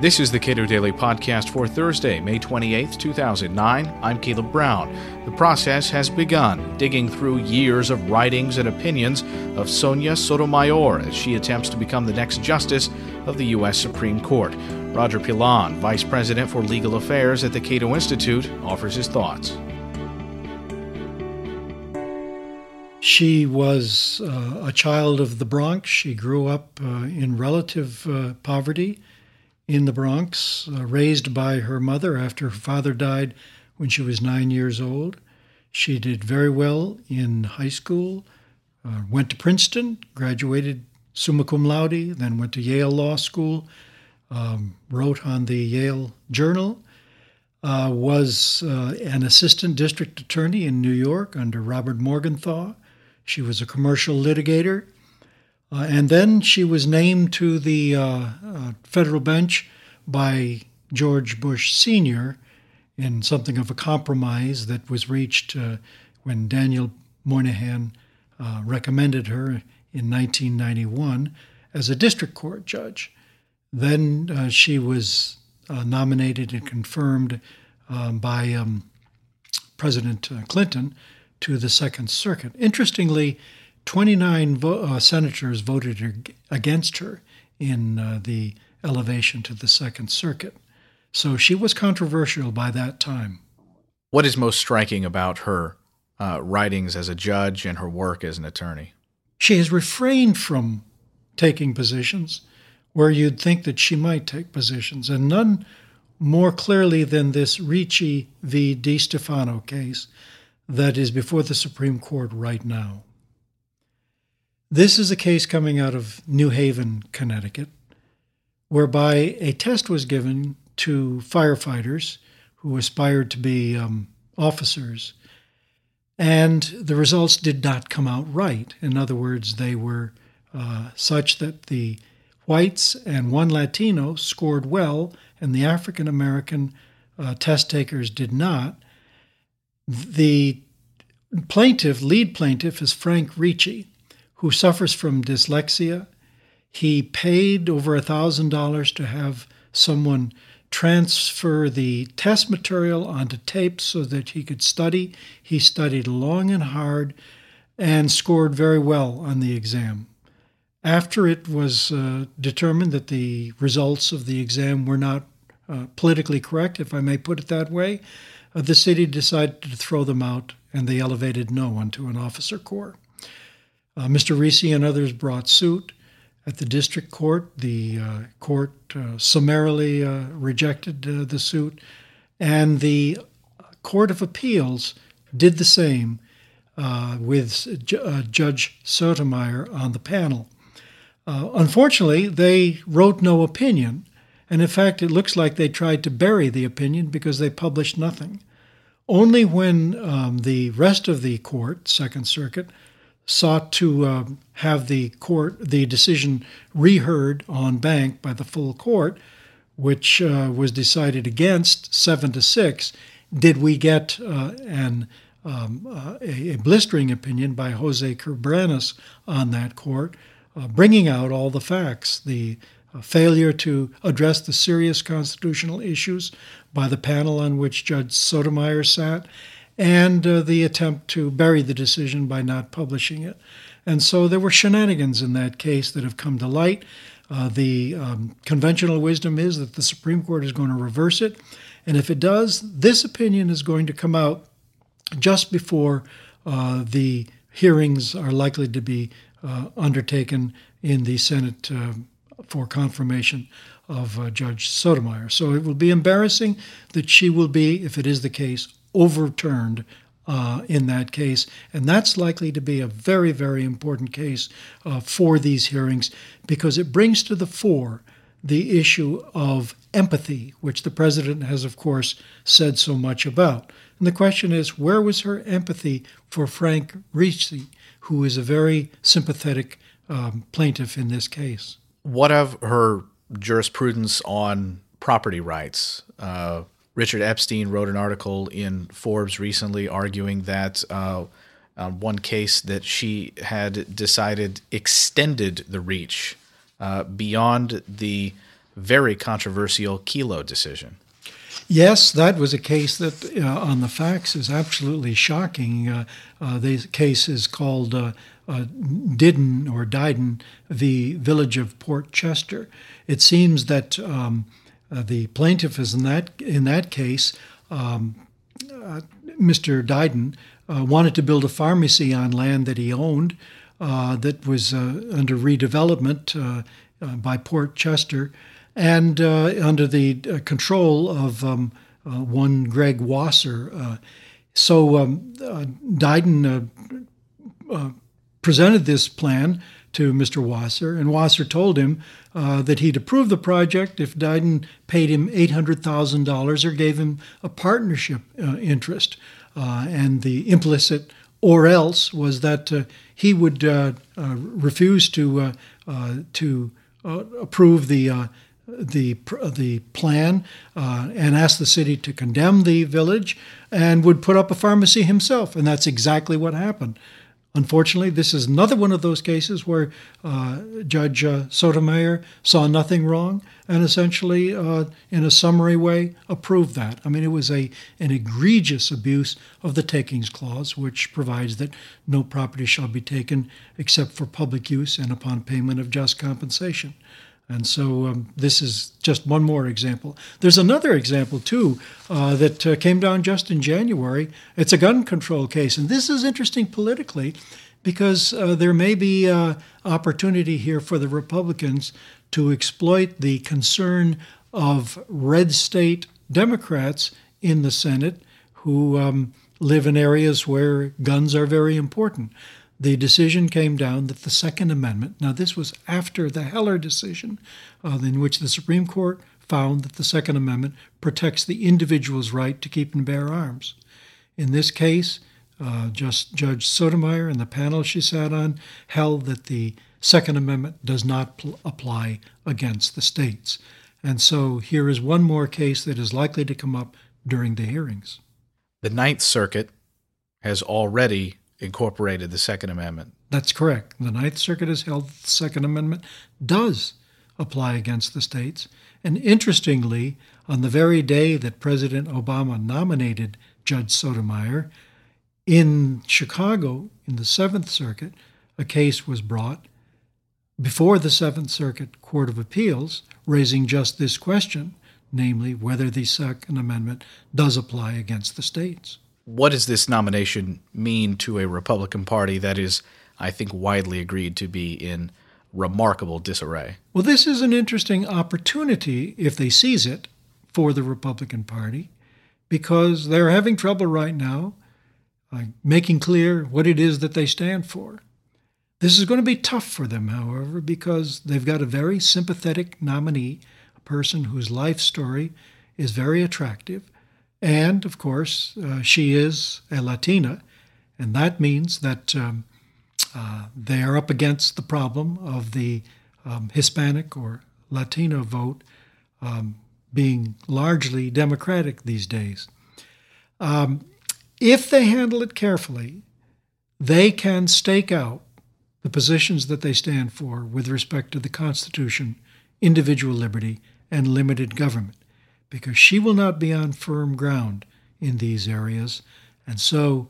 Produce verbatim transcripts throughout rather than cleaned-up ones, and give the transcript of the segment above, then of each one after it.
This is the Cato Daily Podcast for Thursday, May twenty-eighth, two thousand nine. I'm Caleb Brown. The process has begun, digging through years of writings and opinions of Sonia Sotomayor as she attempts to become the next justice of the U S Supreme Court. Roger Pilon, Vice President for Legal Affairs at the Cato Institute, offers his thoughts. She was uh, a child of the Bronx. She grew up uh, in relative uh, poverty in the Bronx, uh, raised by her mother after her father died when she was nine years old. She did very well in high school, uh, went to Princeton, graduated summa cum laude, then went to Yale Law School, um, wrote on the Yale Journal, uh, was uh, an assistant district attorney in New York under Robert Morgenthau. She was a commercial litigator, uh, and then she was named to the uh, uh, federal bench by George Bush Senior in something of a compromise that was reached uh, when Daniel Moynihan uh, recommended her in nineteen ninety-one as a district court judge. Then uh, she was uh, nominated and confirmed um, by um, President uh, Clinton to the Second Circuit. Interestingly, twenty-nine vo- uh, senators voted ag- against her in uh, the elevation to the Second Circuit. So she was controversial by that time. What is most striking about her uh, writings as a judge and her work as an attorney? She has refrained from taking positions where you'd think that she might take positions, and none more clearly than this Ricci v. DiStefano case that is before the Supreme Court right now. This is a case coming out of New Haven, Connecticut, whereby a test was given to firefighters who aspired to be um, officers, and the results did not come out right. In other words, they were uh, such that the whites and one Latino scored well, and the African-American uh, test takers did not. The plaintiff, lead plaintiff, is Frank Ricci, who suffers from dyslexia. He paid over one thousand dollars to have someone transfer the test material onto tape so that he could study. He studied long and hard and scored very well on the exam. After it was uh, determined that the results of the exam were not uh, politically correct, if I may put it that way, the city decided to throw them out, and they elevated no one to an officer corps. Uh, Mister Ricci and others brought suit at the district court. The uh, court uh, summarily uh, rejected uh, the suit, and the Court of Appeals did the same uh, with J- uh, Judge Sotomayor on the panel. Uh, unfortunately, they wrote no opinion. And in fact, it looks like they tried to bury the opinion because they published nothing. Only when um, the rest of the court, Second Circuit, sought to um, have the court, the decision reheard en banc by the full court, which uh, was decided against seven to six, did we get uh, an um, uh, a blistering opinion by Jose Cabranas on that court, uh, bringing out all the facts. The A failure to address the serious constitutional issues by the panel on which Judge Sotomayor sat, and uh, the attempt to bury the decision by not publishing it. And so there were shenanigans in that case that have come to light. Uh, the um, conventional wisdom is that the Supreme Court is going to reverse it. And if it does, this opinion is going to come out just before uh, the hearings are likely to be uh, undertaken in the Senate uh, for confirmation of uh, Judge Sotomayor. So it will be embarrassing that she will be, if it is the case, overturned uh, in that case. And that's likely to be a very, very important case uh, for these hearings, because it brings to the fore the issue of empathy, which the president has, of course, said so much about. And the question is, where was her empathy for Frank Ricci, who is a very sympathetic um, plaintiff in this case? What of her jurisprudence on property rights? Uh, Richard Epstein wrote an article in Forbes recently arguing that uh, uh, one case that she had decided extended the reach uh, beyond the very controversial Kelo decision. Yes, that was a case that, uh, on the facts, is absolutely shocking. Uh, uh, the case is called uh, uh, Didden or Didden v. Village of Port Chester. It seems that um, uh, the plaintiff is in that in that case, um, uh, Mister Didden, uh, wanted to build a pharmacy on land that he owned uh, that was uh, under redevelopment uh, uh, by Port Chester, and uh, under the uh, control of um, uh, one Greg Wasser. Uh, so um, uh, Didden uh, uh, presented this plan to Mister Wasser, and Wasser told him uh, that he'd approve the project if Didden paid him eight hundred thousand dollars or gave him a partnership uh, interest. Uh, and the implicit or else was that uh, he would uh, uh, refuse to uh, uh, to uh, approve the uh, the the plan uh, and asked the city to condemn the village and would put up a pharmacy himself. And that's exactly what happened. Unfortunately, this is another one of those cases where uh, Judge uh, Sotomayor saw nothing wrong and essentially, uh, in a summary way, approved that. I mean, it was a an egregious abuse of the takings clause, which provides that no property shall be taken except for public use and upon payment of just compensation. And so um, this is just one more example. There's another example, too, uh, that uh, came down just in January. It's a gun control case. And this is interesting politically because uh, there may be uh, opportunity here for the Republicans to exploit the concern of red state Democrats in the Senate who um, live in areas where guns are very important. The decision came down that the Second Amendment, now this was after the Heller decision, uh, in which the Supreme Court found that the Second Amendment protects the individual's right to keep and bear arms. In this case, uh, just Judge Sotomayor and the panel she sat on held that the Second Amendment does not pl- apply against the states. And so here is one more case that is likely to come up during the hearings. The Ninth Circuit has already incorporated the Second Amendment. That's correct. The Ninth Circuit has held that the Second Amendment does apply against the states. And interestingly, on the very day that President Obama nominated Judge Sotomayor, in Chicago, in the Seventh Circuit, a case was brought before the Seventh Circuit Court of Appeals raising just this question, namely whether the Second Amendment does apply against the states. What does this nomination mean to a Republican Party that is, I think, widely agreed to be in remarkable disarray? Well, this is an interesting opportunity, if they seize it, for the Republican Party, because they're having trouble right now uh, making clear what it is that they stand for. This is going to be tough for them, however, because they've got a very sympathetic nominee, a person whose life story is very attractive. And, of course, uh, she is a Latina, and that means that um, uh, they are up against the problem of the um, Hispanic or Latino vote um, being largely Democratic these days. Um, if they handle it carefully, they can stake out the positions that they stand for with respect to the Constitution, individual liberty, and limited government, because she will not be on firm ground in these areas. And so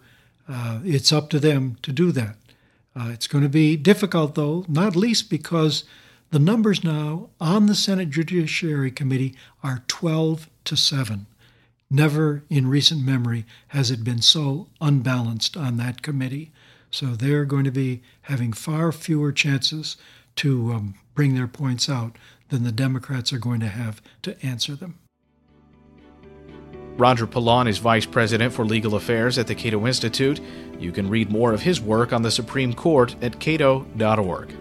uh, it's up to them to do that. Uh, it's going to be difficult, though, not least because the numbers now on the Senate Judiciary Committee are twelve to seven. Never in recent memory has it been so unbalanced on that committee. So they're going to be having far fewer chances to um, bring their points out than the Democrats are going to have to answer them. Roger Pilon is Vice President for Legal Affairs at the Cato Institute. You can read more of his work on the Supreme Court at cato dot org.